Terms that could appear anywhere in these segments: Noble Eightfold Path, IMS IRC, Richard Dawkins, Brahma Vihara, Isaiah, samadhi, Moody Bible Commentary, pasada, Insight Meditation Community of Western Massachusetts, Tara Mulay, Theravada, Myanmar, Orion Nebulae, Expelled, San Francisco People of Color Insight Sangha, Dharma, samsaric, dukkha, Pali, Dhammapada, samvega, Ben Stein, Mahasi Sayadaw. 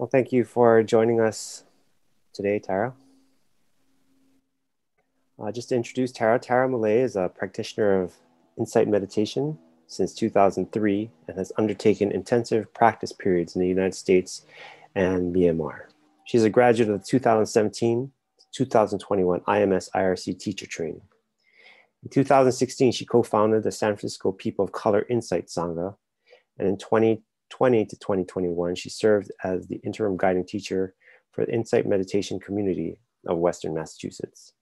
Well, thank you for joining us today, Tara. Just to introduce Tara, Tara Mulay is a practitioner of Insight Meditation since 2003 and has undertaken intensive practice periods in the United States and Myanmar. She's a graduate of the 2017-2021 IMS IRC teacher training. In 2016, she co-founded the San Francisco People of Color Insight Sangha, and in 2020 to 2021, she served as the interim guiding teacher for the Insight Meditation Community of Western Massachusetts.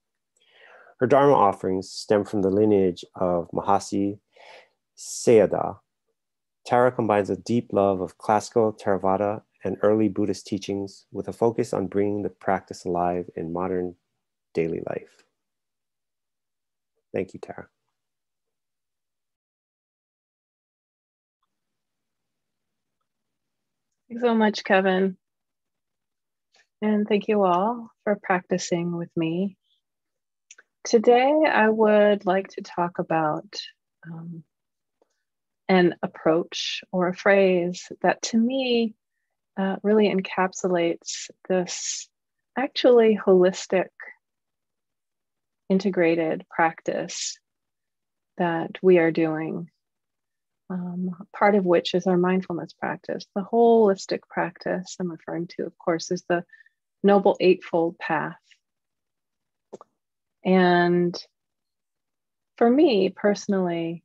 Her Dharma offerings stem from the lineage of Mahasi Sayadaw. Tara combines a deep love of classical Theravada and early Buddhist teachings with a focus on bringing the practice alive in modern daily life. Thank you, Tara. Thanks so much, Kevin. And thank you all for practicing with me. Today, I would like to talk about an approach or a phrase that to me really encapsulates this actually holistic, integrated practice that we are doing, part of which is our mindfulness practice. The holistic practice I'm referring to, of course, is the Noble Eightfold Path. And for me personally,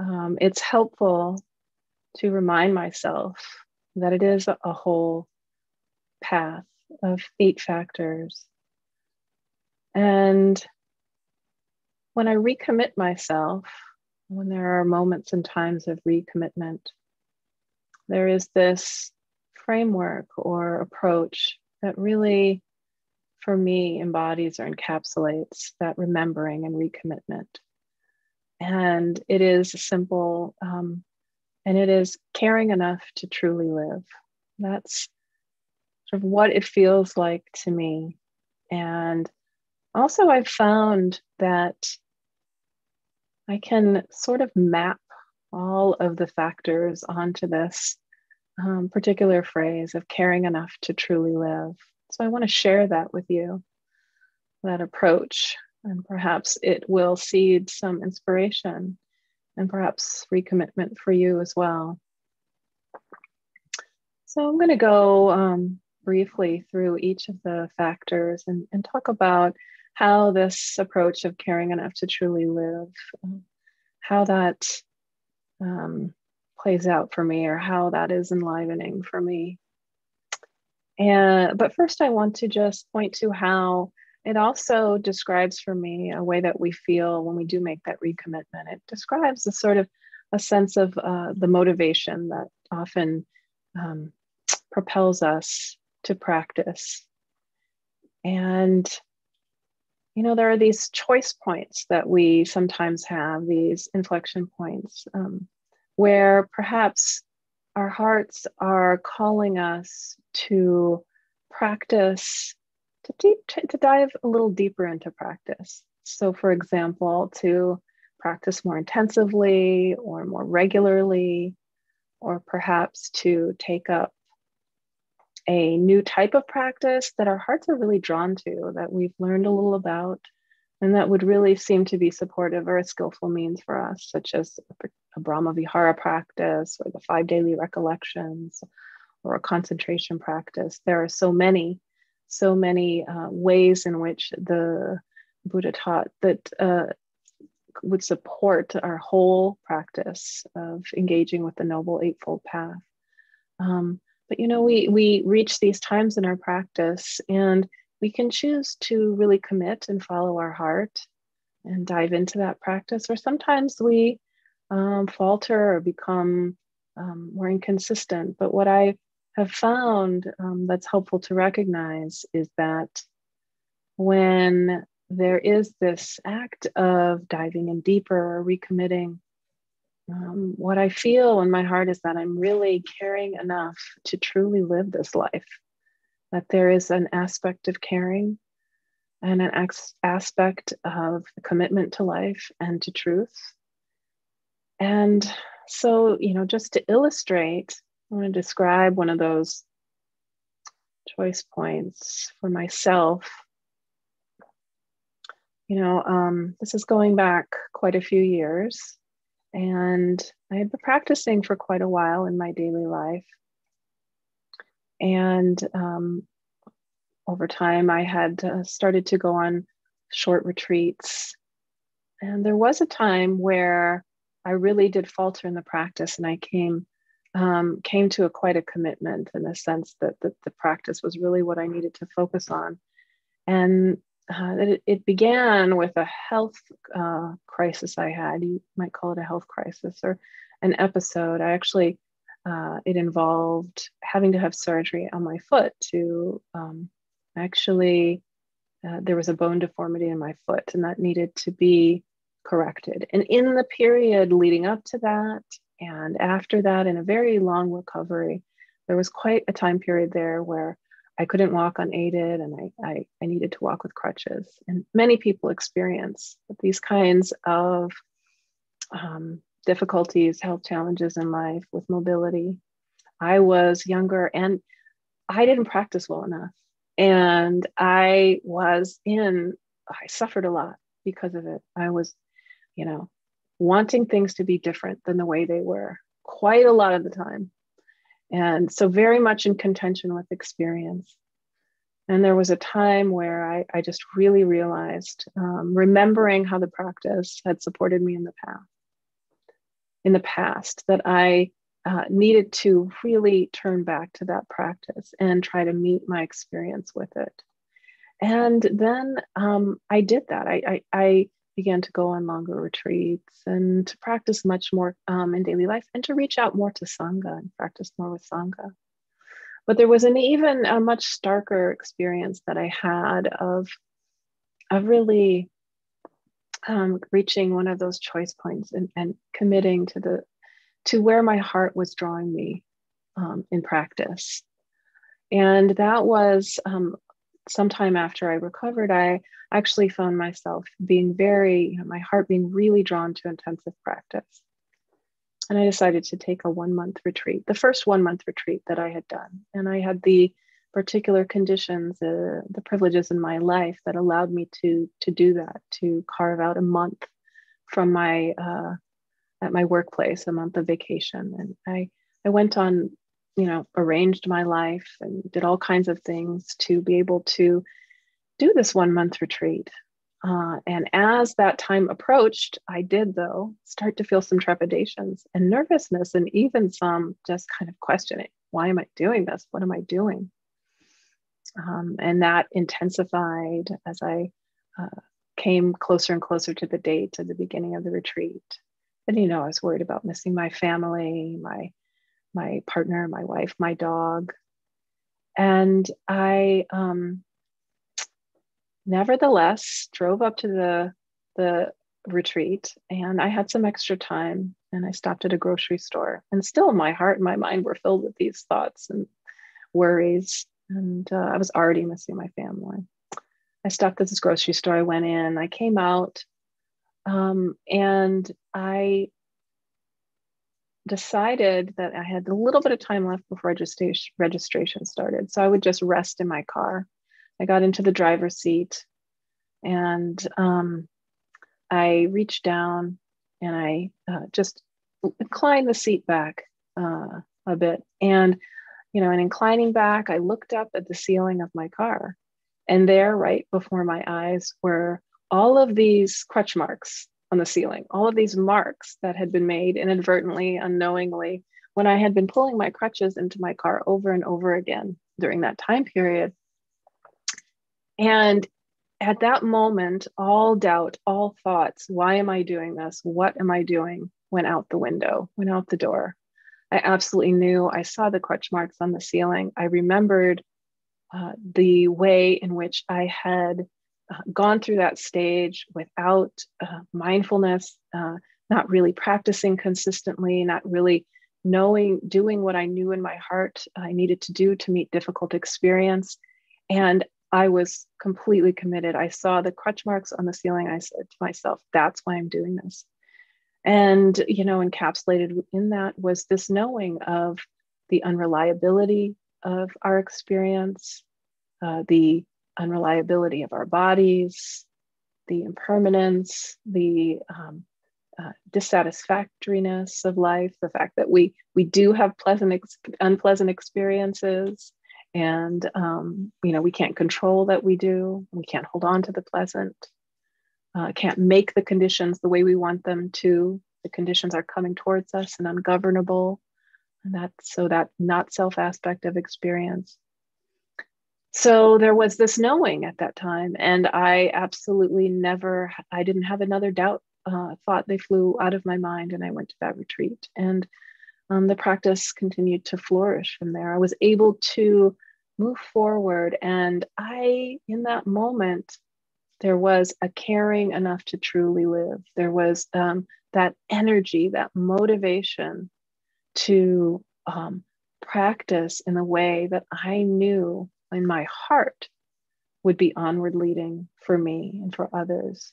it's helpful to remind myself that it is a whole path of 8 factors. And when I recommit myself, when there are moments and times of recommitment, there is this framework or approach that really, for me, embodies or encapsulates that remembering and recommitment. And it is simple, and it is caring enough to truly live. That's sort of what it feels like to me. And also, I've found that I can sort of map all of the factors onto this particular phrase of caring enough to truly live. So I want to share that with you, that approach, and perhaps it will seed some inspiration and perhaps recommitment for you as well. So I'm going to go briefly through each of the factors and talk about how this approach of caring enough to truly live, how that plays out for me, or how that is enlivening for me. And, but first I want to just point to how it also describes for me a way that we feel when we do make that recommitment. It describes a sort of a sense of the motivation that often propels us to practice. And you know, there are these choice points that we sometimes have, these inflection points, where perhaps our hearts are calling us to practice, to dive a little deeper into practice. So for example, to practice more intensively or more regularly, or perhaps to take up a new type of practice that our hearts are really drawn to, that we've learned a little about, and that would really seem to be supportive or a skillful means for us, such as a Brahma Vihara practice or the 5 daily recollections or a concentration practice. There are so many ways in which the Buddha taught that would support our whole practice of engaging with the Noble Eightfold Path. But you know, we reach these times in our practice and we can choose to really commit and follow our heart and dive into that practice. Or sometimes we falter or become more inconsistent. But what I have found that's helpful to recognize is that when there is this act of diving in deeper or recommitting, what I feel in my heart is that I'm really caring enough to truly live this life, that there is an aspect of caring and an aspect of commitment to life and to truth. And so, you know, just to illustrate, I want to describe one of those choice points for myself. You know, this is going back quite a few years, and I had been practicing for quite a while in my daily life. And over time, I had started to go on short retreats. And there was a time where I really did falter in the practice, and I came to quite a commitment, in the sense that the practice was really what I needed to focus on. And it began with a health crisis I had. You might call it a health crisis or an episode. I actually, it involved having to have surgery on my foot to there was a bone deformity in my foot, and that needed to be corrected. And in the period leading up to that, and after that, in a very long recovery, there was quite a time period there where I couldn't walk unaided, and I needed to walk with crutches. And many people experience these kinds of difficulties, health challenges in life with mobility. I was younger, and I didn't practice well enough. And I suffered a lot because of it. I was, you know, wanting things to be different than the way they were quite a lot of the time. And so very much in contention with experience. And there was a time where I just really realized, remembering how the practice had supported me in the past, that I needed to really turn back to that practice and try to meet my experience with it. And then I did that. I began to go on longer retreats and to practice much more in daily life, and to reach out more to Sangha and practice more with Sangha. But there was an even a much starker experience that I had of really reaching one of those choice points and committing to where my heart was drawing me in practice. And that was sometime after I recovered. I actually found myself being my heart being really drawn to intensive practice. And I decided to take a 1-month retreat, the first 1-month retreat that I had done. And I had the particular conditions, the privileges in my life that allowed me to do that, to carve out a month from at my workplace, a month of vacation. And I went on, you know, arranged my life and did all kinds of things to be able to do this 1-month retreat. And as that time approached, I did, though, start to feel some trepidations and nervousness, and even some just kind of questioning, why am I doing this? What am I doing? And that intensified as I came closer and closer to the date at the beginning of the retreat. And, you know, I was worried about missing my family, my partner, my wife, my dog. And I nevertheless drove up to the retreat, and I had some extra time, and I stopped at a grocery store. And still my heart and my mind were filled with these thoughts and worries. And I was already missing my family. I stopped at this grocery store. I went in, I came out, and I decided that I had a little bit of time left before registration started. So I would just rest in my car. I got into the driver's seat, and I reached down, and I just inclined the seat back a bit. And, you know, in inclining back, I looked up at the ceiling of my car, and there, right before my eyes, were all of these crutch marks on the ceiling, all of these marks that had been made inadvertently, unknowingly, when I had been pulling my crutches into my car over and over again during that time period. And at that moment, all doubt, all thoughts, why am I doing this? What am I doing? Went out the window, went out the door. I absolutely knew. I saw the crutch marks on the ceiling. I remembered the way in which I had gone through that stage without mindfulness, not really practicing consistently, not really knowing, doing what I knew in my heart I needed to do to meet difficult experience. And I was completely committed. I saw the crutch marks on the ceiling. I said to myself, that's why I'm doing this. And, you know, encapsulated in that was this knowing of the unreliability of our experience, the unreliability of our bodies, the impermanence, the dissatisfactoriness of life, the fact that we do have pleasant, unpleasant experiences, and we can't control that we do, we can't hold on to the pleasant, can't make the conditions the way we want them to, the conditions are coming towards us and ungovernable, and that not self aspect of experience. So there was this knowing at that time, and I absolutely never, I didn't have another doubt thought. They flew out of my mind, and I went to that retreat, and the practice continued to flourish from there. I was able to move forward, and in that moment, there was a caring enough to truly live. There was that energy, that motivation to practice in a way that I knew in my heart would be onward leading for me and for others.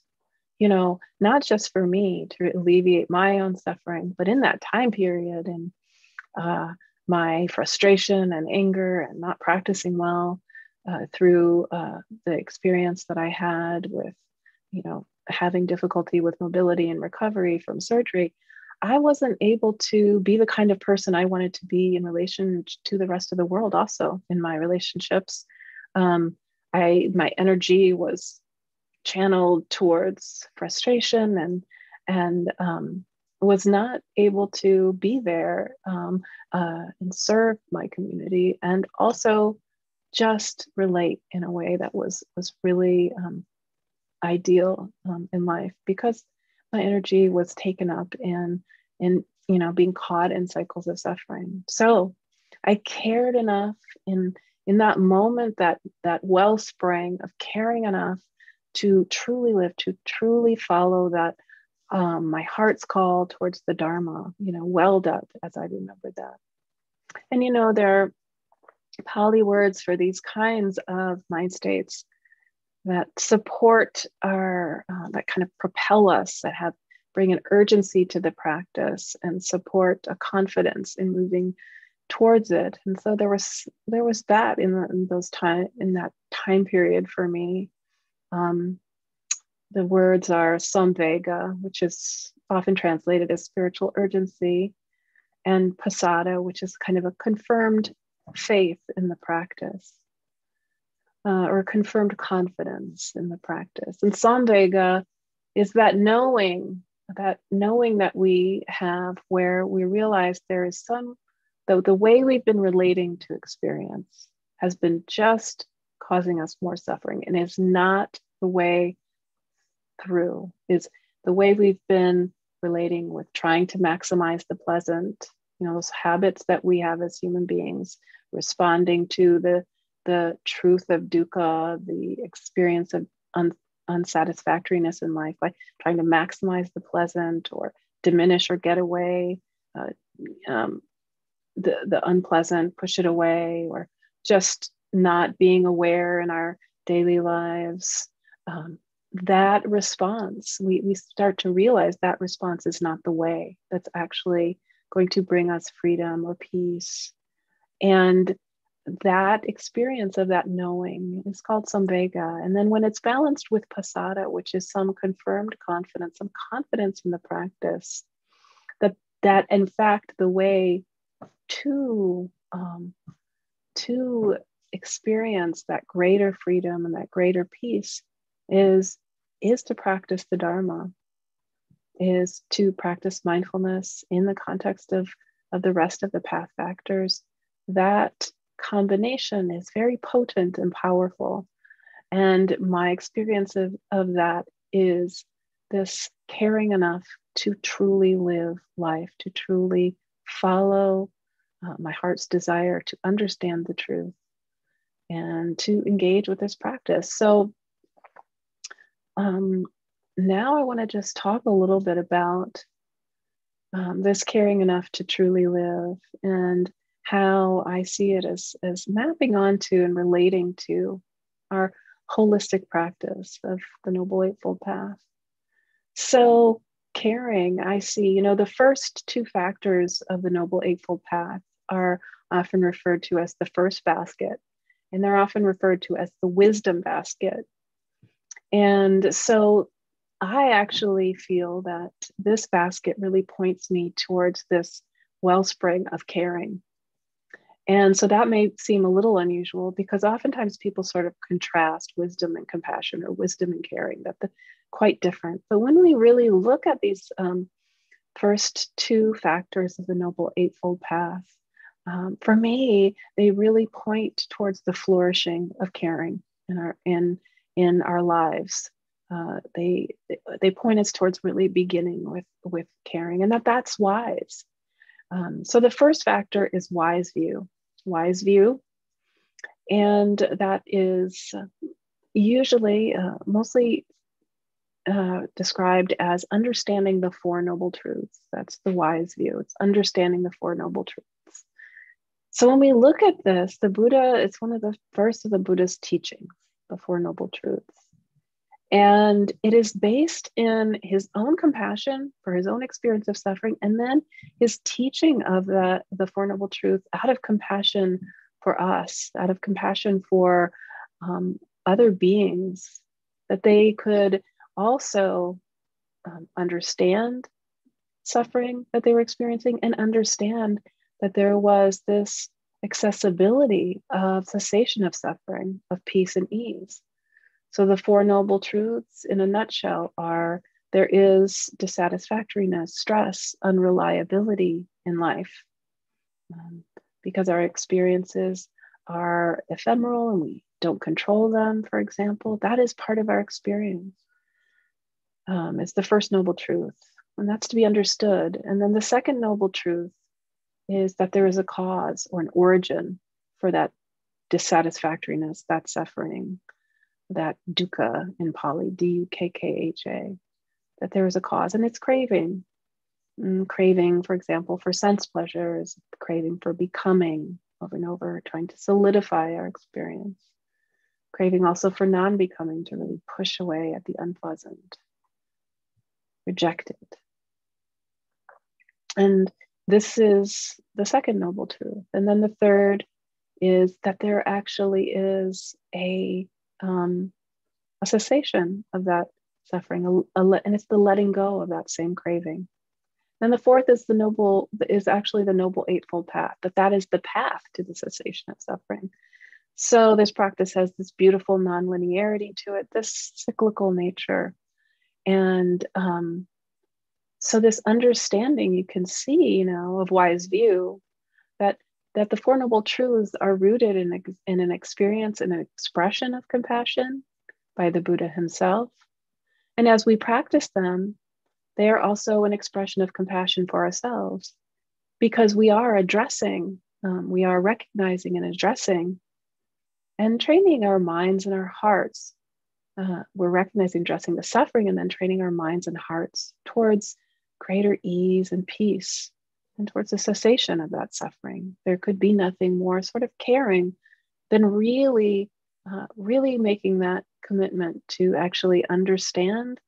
Not just for me to alleviate my own suffering, but in that time period and my frustration and anger and not practicing well through the experience that I had with, having difficulty with mobility and recovery from surgery, I wasn't able to be the kind of person I wanted to be in relation to the rest of the world. Also in my relationships, my energy was channeled towards frustration and was not able to be there and serve my community, and also just relate in a way that was really ideal in life, because my energy was taken up in being caught in cycles of suffering. So I cared enough in that moment, that wellspring of caring enough to truly live, to truly follow that my heart's call towards the Dharma, welled up as I remembered that. And there are Pali words for these kinds of mind states that support our, that kind of propel us, that bring an urgency to the practice and support a confidence in moving towards it. And so there was that in that time period for me. The words are samvega, which is often translated as spiritual urgency, and pasada, which is kind of a confirmed faith in the practice, or confirmed confidence in the practice. And samvega is that knowing that we have, where we realize there is the way we've been relating to experience has been just causing us more suffering, and is not the way through. Is the way we've been relating with trying to maximize the pleasant, those habits that we have as human beings, responding to the truth of dukkha, the experience of unsatisfactoriness in life by trying to maximize the pleasant or diminish or get away the unpleasant, push it away, or just not being aware in our daily lives. That response, we start to realize that response is not the way that's actually going to bring us freedom or peace. And that experience of that knowing is called samvega. And then when it's balanced with pasada, which is some confirmed confidence, some confidence in the practice, that in fact the way to experience that greater freedom and that greater peace is to practice the Dharma, is to practice mindfulness in the context of the rest of the path factors. That combination is very potent and powerful. And my experience of that is this caring enough to truly live life, to truly follow my heart's desire to understand the truth and to engage with this practice. So now I want to just talk a little bit about this caring enough to truly live, and how I see it as mapping onto and relating to our holistic practice of the Noble Eightfold Path. So caring, I see, the first two factors of the Noble Eightfold Path are often referred to as the first basket, and they're often referred to as the wisdom basket. And so I actually feel that this basket really points me towards this wellspring of caring. And so that may seem a little unusual, because oftentimes people sort of contrast wisdom and compassion, or wisdom and caring, that they're quite different. But when we really look at these first two factors of the Noble Eightfold Path, for me, they really point towards the flourishing of caring in our lives. They point us towards really beginning with caring, and that's wise. So the first factor is wise view. Wise view. And that is usually mostly described as understanding the Four Noble Truths. That's the wise view. It's understanding the Four Noble Truths. So when we look at this, the Buddha, it's one of the first of the Buddha's teachings, the Four Noble Truths. And it is based in his own compassion for his own experience of suffering, and then his teaching of the Four Noble Truths out of compassion for us, out of compassion for other beings, that they could also understand suffering that they were experiencing, and understand that there was this accessibility of cessation of suffering, of peace and ease. So the Four Noble Truths in a nutshell are: there is dissatisfactoriness, stress, unreliability in life, because our experiences are ephemeral and we don't control them, for example. That is part of our experience. It's the first noble truth, and that's to be understood. And then the second noble truth is that there is a cause or an origin for that dissatisfactoriness, that suffering, that dukkha in Pali, D-U-K-K-H-A, that there is a cause, and it's craving. Craving, for example, for sense pleasures, craving for becoming over and over, trying to solidify our experience. Craving also for non-becoming, to really push away at the unpleasant, rejected. And this is the second noble truth. And then the third is that there actually is a cessation of that suffering, and it's the letting go of that same craving. Then the fourth is the Noble Eightfold Path, but that is the path to the cessation of suffering. So this practice has this beautiful non-linearity to it, this cyclical nature. And so this understanding, you can see, of wise view, that the Four Noble Truths are rooted in an experience and an expression of compassion by the Buddha himself. And as we practice them, they are also an expression of compassion for ourselves, because we are addressing, we are recognizing and addressing and training our minds and our hearts. We're recognizing, addressing the suffering, and then training our minds and hearts towards greater ease and peace, and towards the cessation of that suffering. There could be nothing more sort of caring than really making that commitment to actually understand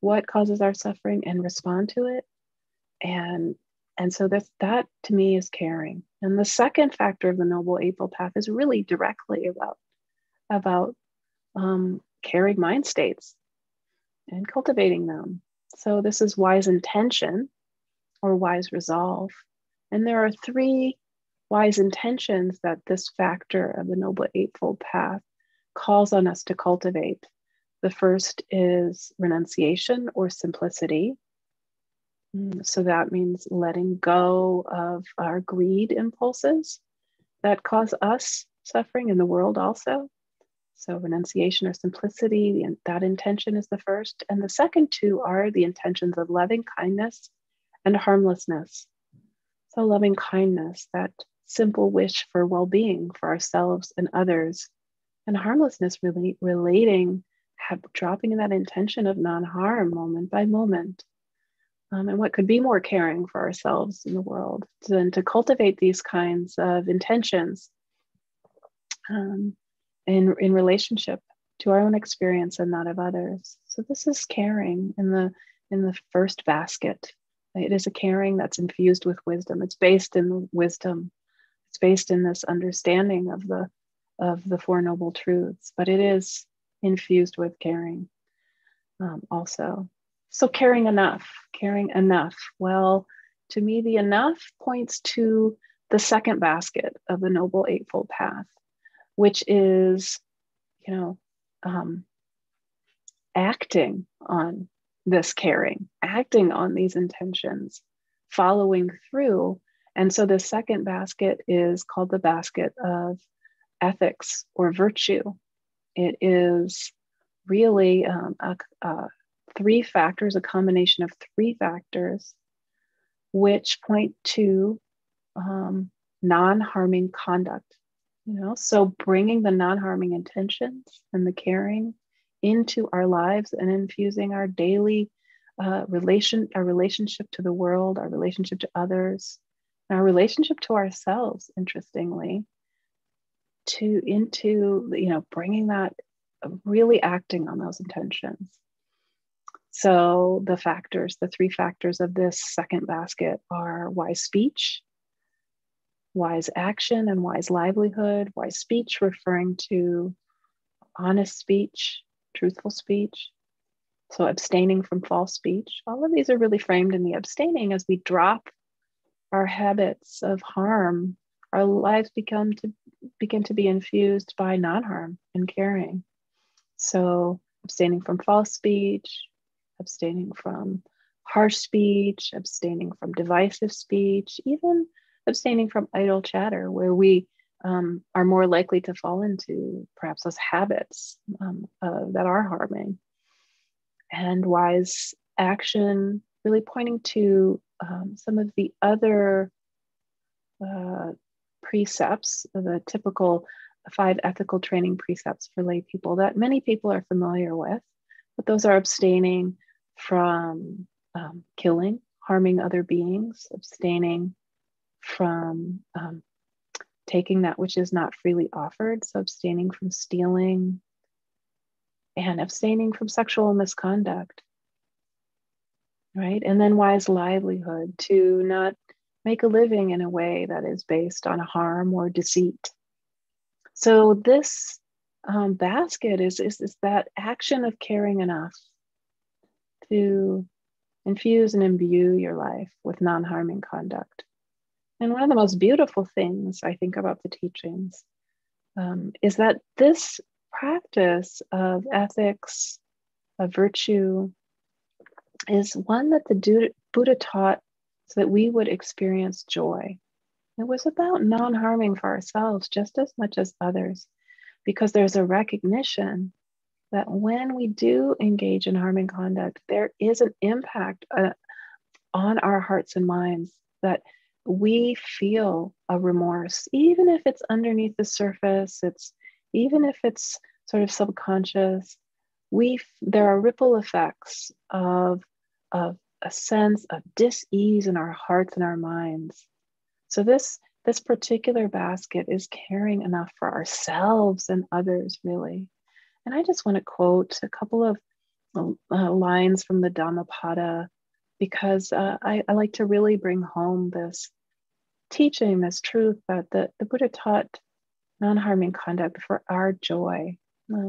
what causes our suffering and respond to it. And so that to me is caring. And the second factor of the Noble Eightfold Path is really directly about caring mind states and cultivating them. So this is wise intention, or wise resolve. And there are three wise intentions that this factor of the Noble Eightfold Path calls on us to cultivate. The first is renunciation, or simplicity. So that means letting go of our greed impulses that cause us suffering in the world also. So renunciation or simplicity, that intention is the first. And the second two are the intentions of loving kindness and harmlessness. So loving kindness, that simple wish for well-being for ourselves and others, and harmlessness, really dropping in that intention of non-harm moment by moment. And what could be more caring for ourselves in the world than to cultivate these kinds of intentions in relationship to our own experience and that of others. So this is caring in the first basket. It is a caring that's infused with wisdom. It's based in wisdom It's based in this understanding of the Four Noble Truths, but it is infused with caring also. So caring enough. Well, to me, the enough points to the second basket of the Noble Eightfold Path, which is, acting on this caring, acting on these intentions, following through. And so the second basket is called the basket of ethics or virtue. It is really a combination of three factors, which point to non-harming conduct. So bringing the non-harming intentions and the caring into our lives and infusing our daily our relationship to the world, our relationship to others, and our relationship to ourselves, interestingly, bringing that, really acting on those intentions. So the three factors of this second basket are wise speech, wise action, and wise livelihood. Wise speech referring to honest speech, truthful speech. So abstaining from false speech. All of these are really framed in the abstaining. As we drop our habits of harm, our lives begin to be infused by non-harm and caring. So abstaining from false speech, abstaining from harsh speech, abstaining from divisive speech, even abstaining from idle chatter, where we are more likely to fall into perhaps those habits that are harming. And wise action, really pointing to some of the other precepts, the typical 5 ethical training precepts for lay people that many people are familiar with, but those are abstaining from killing, harming other beings, abstaining from taking that which is not freely offered, so abstaining from stealing, and abstaining from sexual misconduct, right? And then wise livelihood, to not make a living in a way that is based on harm or deceit. So this basket is that action of caring enough to infuse and imbue your life with non-harming conduct. And one of the most beautiful things I think about the teachings is that this practice of ethics, of virtue, is one that the Buddha taught so that we would experience joy. It was about non-harming for ourselves just as much as others, because there's a recognition that when we do engage in harming conduct, there is an impact on our hearts and minds, that we feel a remorse, even if it's underneath the surface, even if it's sort of subconscious. There are ripple effects of a sense of dis-ease in our hearts and our minds. So this particular basket is caring enough for ourselves and others, really. And I just want to quote a couple of lines from the Dhammapada, because I like to really bring home this teaching, this truth that the Buddha taught non-harming conduct for our joy.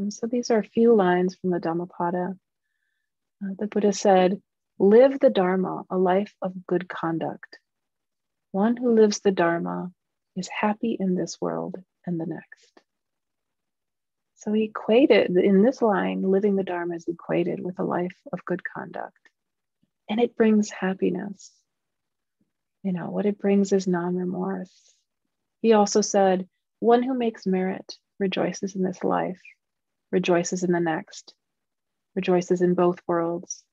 So these are a few lines from the Dhammapada. The Buddha said, "Live the Dharma, a life of good conduct. One who lives the Dharma is happy in this world and the next." So he equated, in this line, living the Dharma is equated with a life of good conduct. And it brings happiness. What it brings is non-remorse. He also said, "One who makes merit rejoices in this life, rejoices in the next, rejoices in both worlds.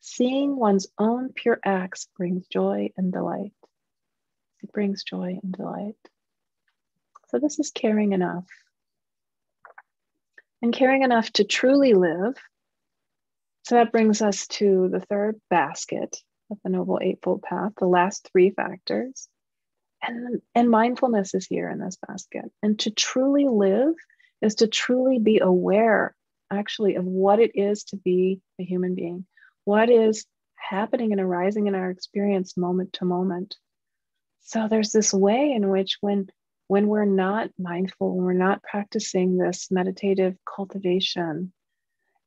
Seeing one's own pure acts brings joy and delight." It brings joy and delight. So this is caring enough. And caring enough to truly live. So that brings us to the third basket of the Noble Eightfold Path, the last 3 factors. And mindfulness is here in this basket. And to truly live is to truly be aware, actually, of what it is to be a human being, what is happening and arising in our experience moment to moment. So there's this way in which when we're not mindful, when we're not practicing this meditative cultivation,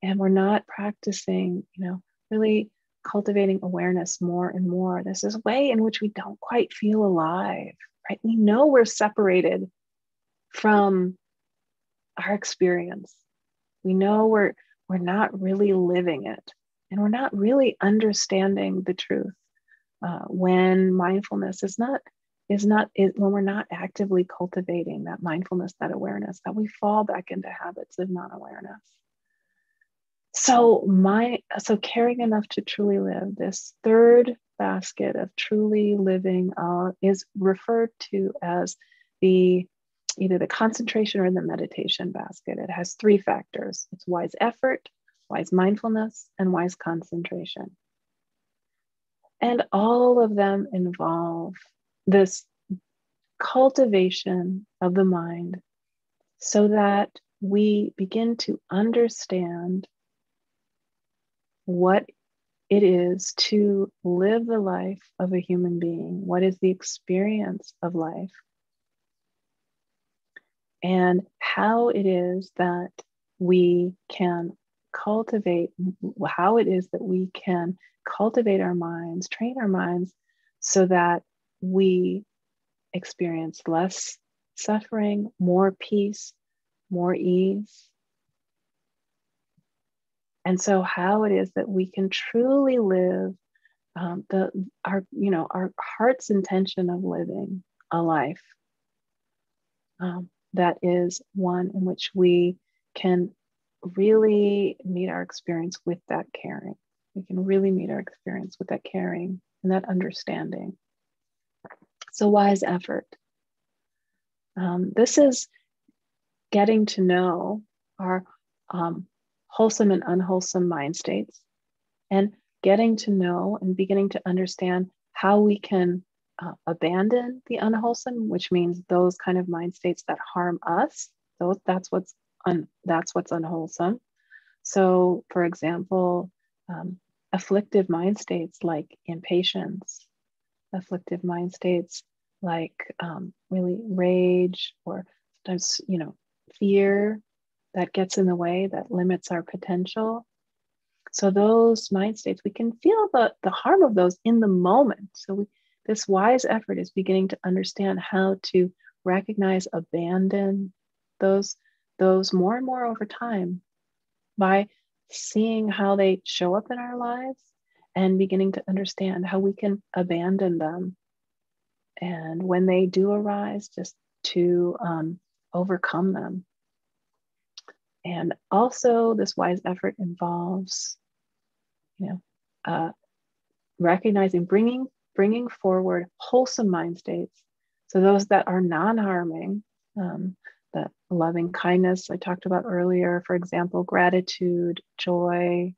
and we're not practicing, you know, really cultivating awareness more and more, there's this way in which we don't quite feel alive, right? We know we're separated from our experience. We know we're not really living it, and we're not really understanding the truth when mindfulness when we're not actively cultivating that mindfulness, that awareness, that we fall back into habits of non-awareness. So caring enough to truly live, this third basket of truly living is referred to as either the concentration or the meditation basket. It has three factors. It's wise effort, wise mindfulness, and wise concentration. And all of them involve this cultivation of the mind so that we begin to understand what it is to live the life of a human being. What is the experience of life? And how it is that we can cultivate, how it is that we can cultivate our minds, train our minds so that we experience less suffering, more peace, more ease. And so how it is that we can truly live our heart's intention of living a life that is one in which we can really meet our experience with that caring. We can really meet our experience with that caring and that understanding. So wise effort. This is getting to know our wholesome and unwholesome mind states, and getting to know and beginning to understand how we can abandon the unwholesome, which means those kind of mind states that harm us. So that's what's unwholesome. So, for example, afflictive mind states like impatience, afflictive mind states like really rage, or sometimes, you know, fear that gets in the way, that limits our potential. So those mind states, we can feel the harm of those in the moment. So this wise effort is beginning to understand how to recognize, abandon those more and more over time by seeing how they show up in our lives and beginning to understand how we can abandon them. And when they do arise, just to overcome them. And also this wise effort involves, you know, recognizing, bringing forward wholesome mind states. So those that are non-harming, the loving kindness I talked about earlier, for example, gratitude, joy,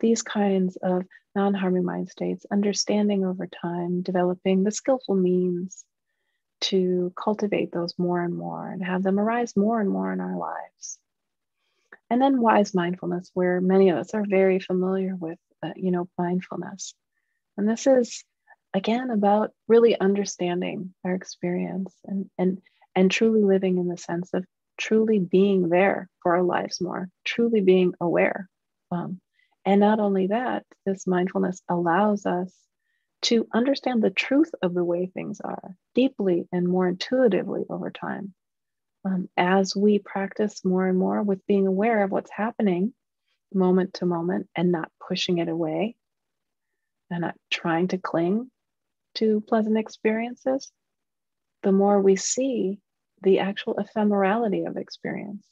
these kinds of non-harming mind states, understanding over time, developing the skillful means to cultivate those more and more and have them arise more and more in our lives. And then wise mindfulness, where many of us are very familiar with, mindfulness. And this is, again, about really understanding our experience and truly living in the sense of truly being there for our lives more, truly being aware. And not only that, this mindfulness allows us to understand the truth of the way things are deeply and more intuitively over time. As we practice more and more with being aware of what's happening moment to moment and not pushing it away and not trying to cling to pleasant experiences, the more we see the actual ephemerality of experience,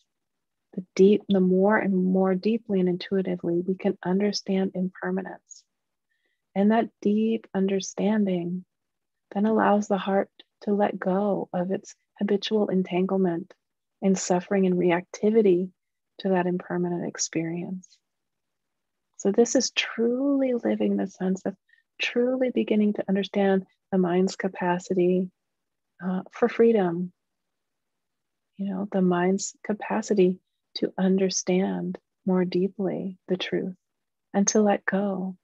the more and more deeply and intuitively we can understand impermanence. And that deep understanding then allows the heart to let go of its habitual entanglement and suffering and reactivity to that impermanent experience. So this is truly living the sense of truly beginning to understand the mind's capacity for freedom. You know, the mind's capacity to understand more deeply the truth and to let go.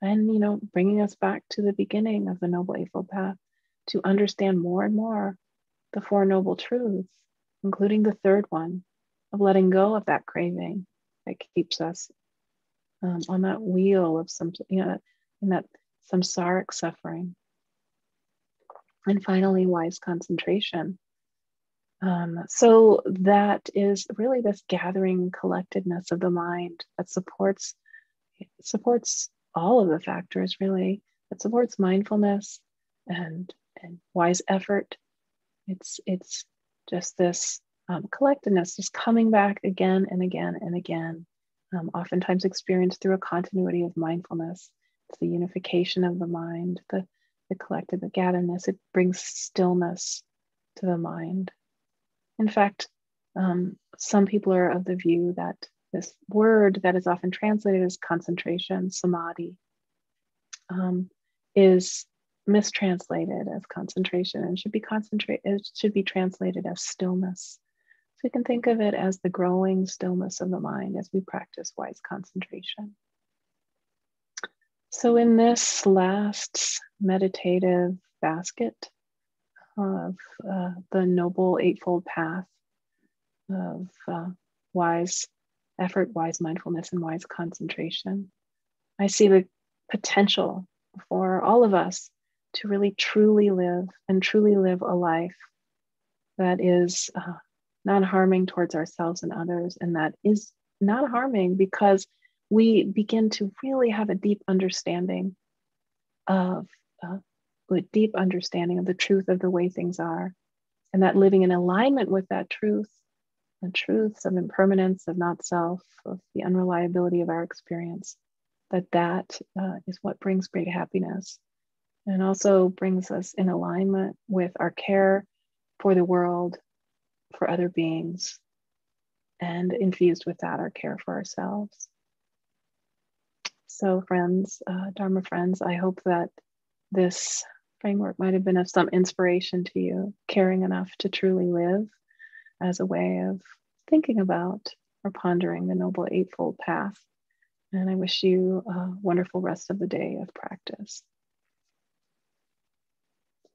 And, you know, bringing us back to the beginning of the Noble Eightfold Path to understand more and more the Four Noble Truths, including the third one of letting go of that craving that keeps us on that wheel of some, you know, in that samsaric suffering. And finally, wise concentration. So that is really this gathering collectedness of the mind that supports all of the factors, really. It supports mindfulness and wise effort. It's just this collectedness, just coming back again and again and again, oftentimes experienced through a continuity of mindfulness. It's the unification of the mind, the collective gatherness. It brings stillness to the mind. In fact, some people are of the view that this word that is often translated as concentration, samadhi, is mistranslated as concentration and should be translated as stillness. So you can think of it as the growing stillness of the mind as we practice wise concentration. So in this last meditative basket of the Noble Eightfold Path of wise effort, wise mindfulness, and wise concentration, I see the potential for all of us to really truly live a life that is not harming towards ourselves and others, and that is not harming because we begin to really have a deep understanding of the truth of the way things are, and that living in alignment with that truth, the truths of impermanence, of not self, of the unreliability of our experience, that is what brings great happiness and also brings us in alignment with our care for the world, for other beings, and infused with that, our care for ourselves. So friends, Dharma friends, I hope that this framework might have been of some inspiration to you, caring enough to truly live as a way of thinking about or pondering the Noble Eightfold Path. And I wish you a wonderful rest of the day of practice.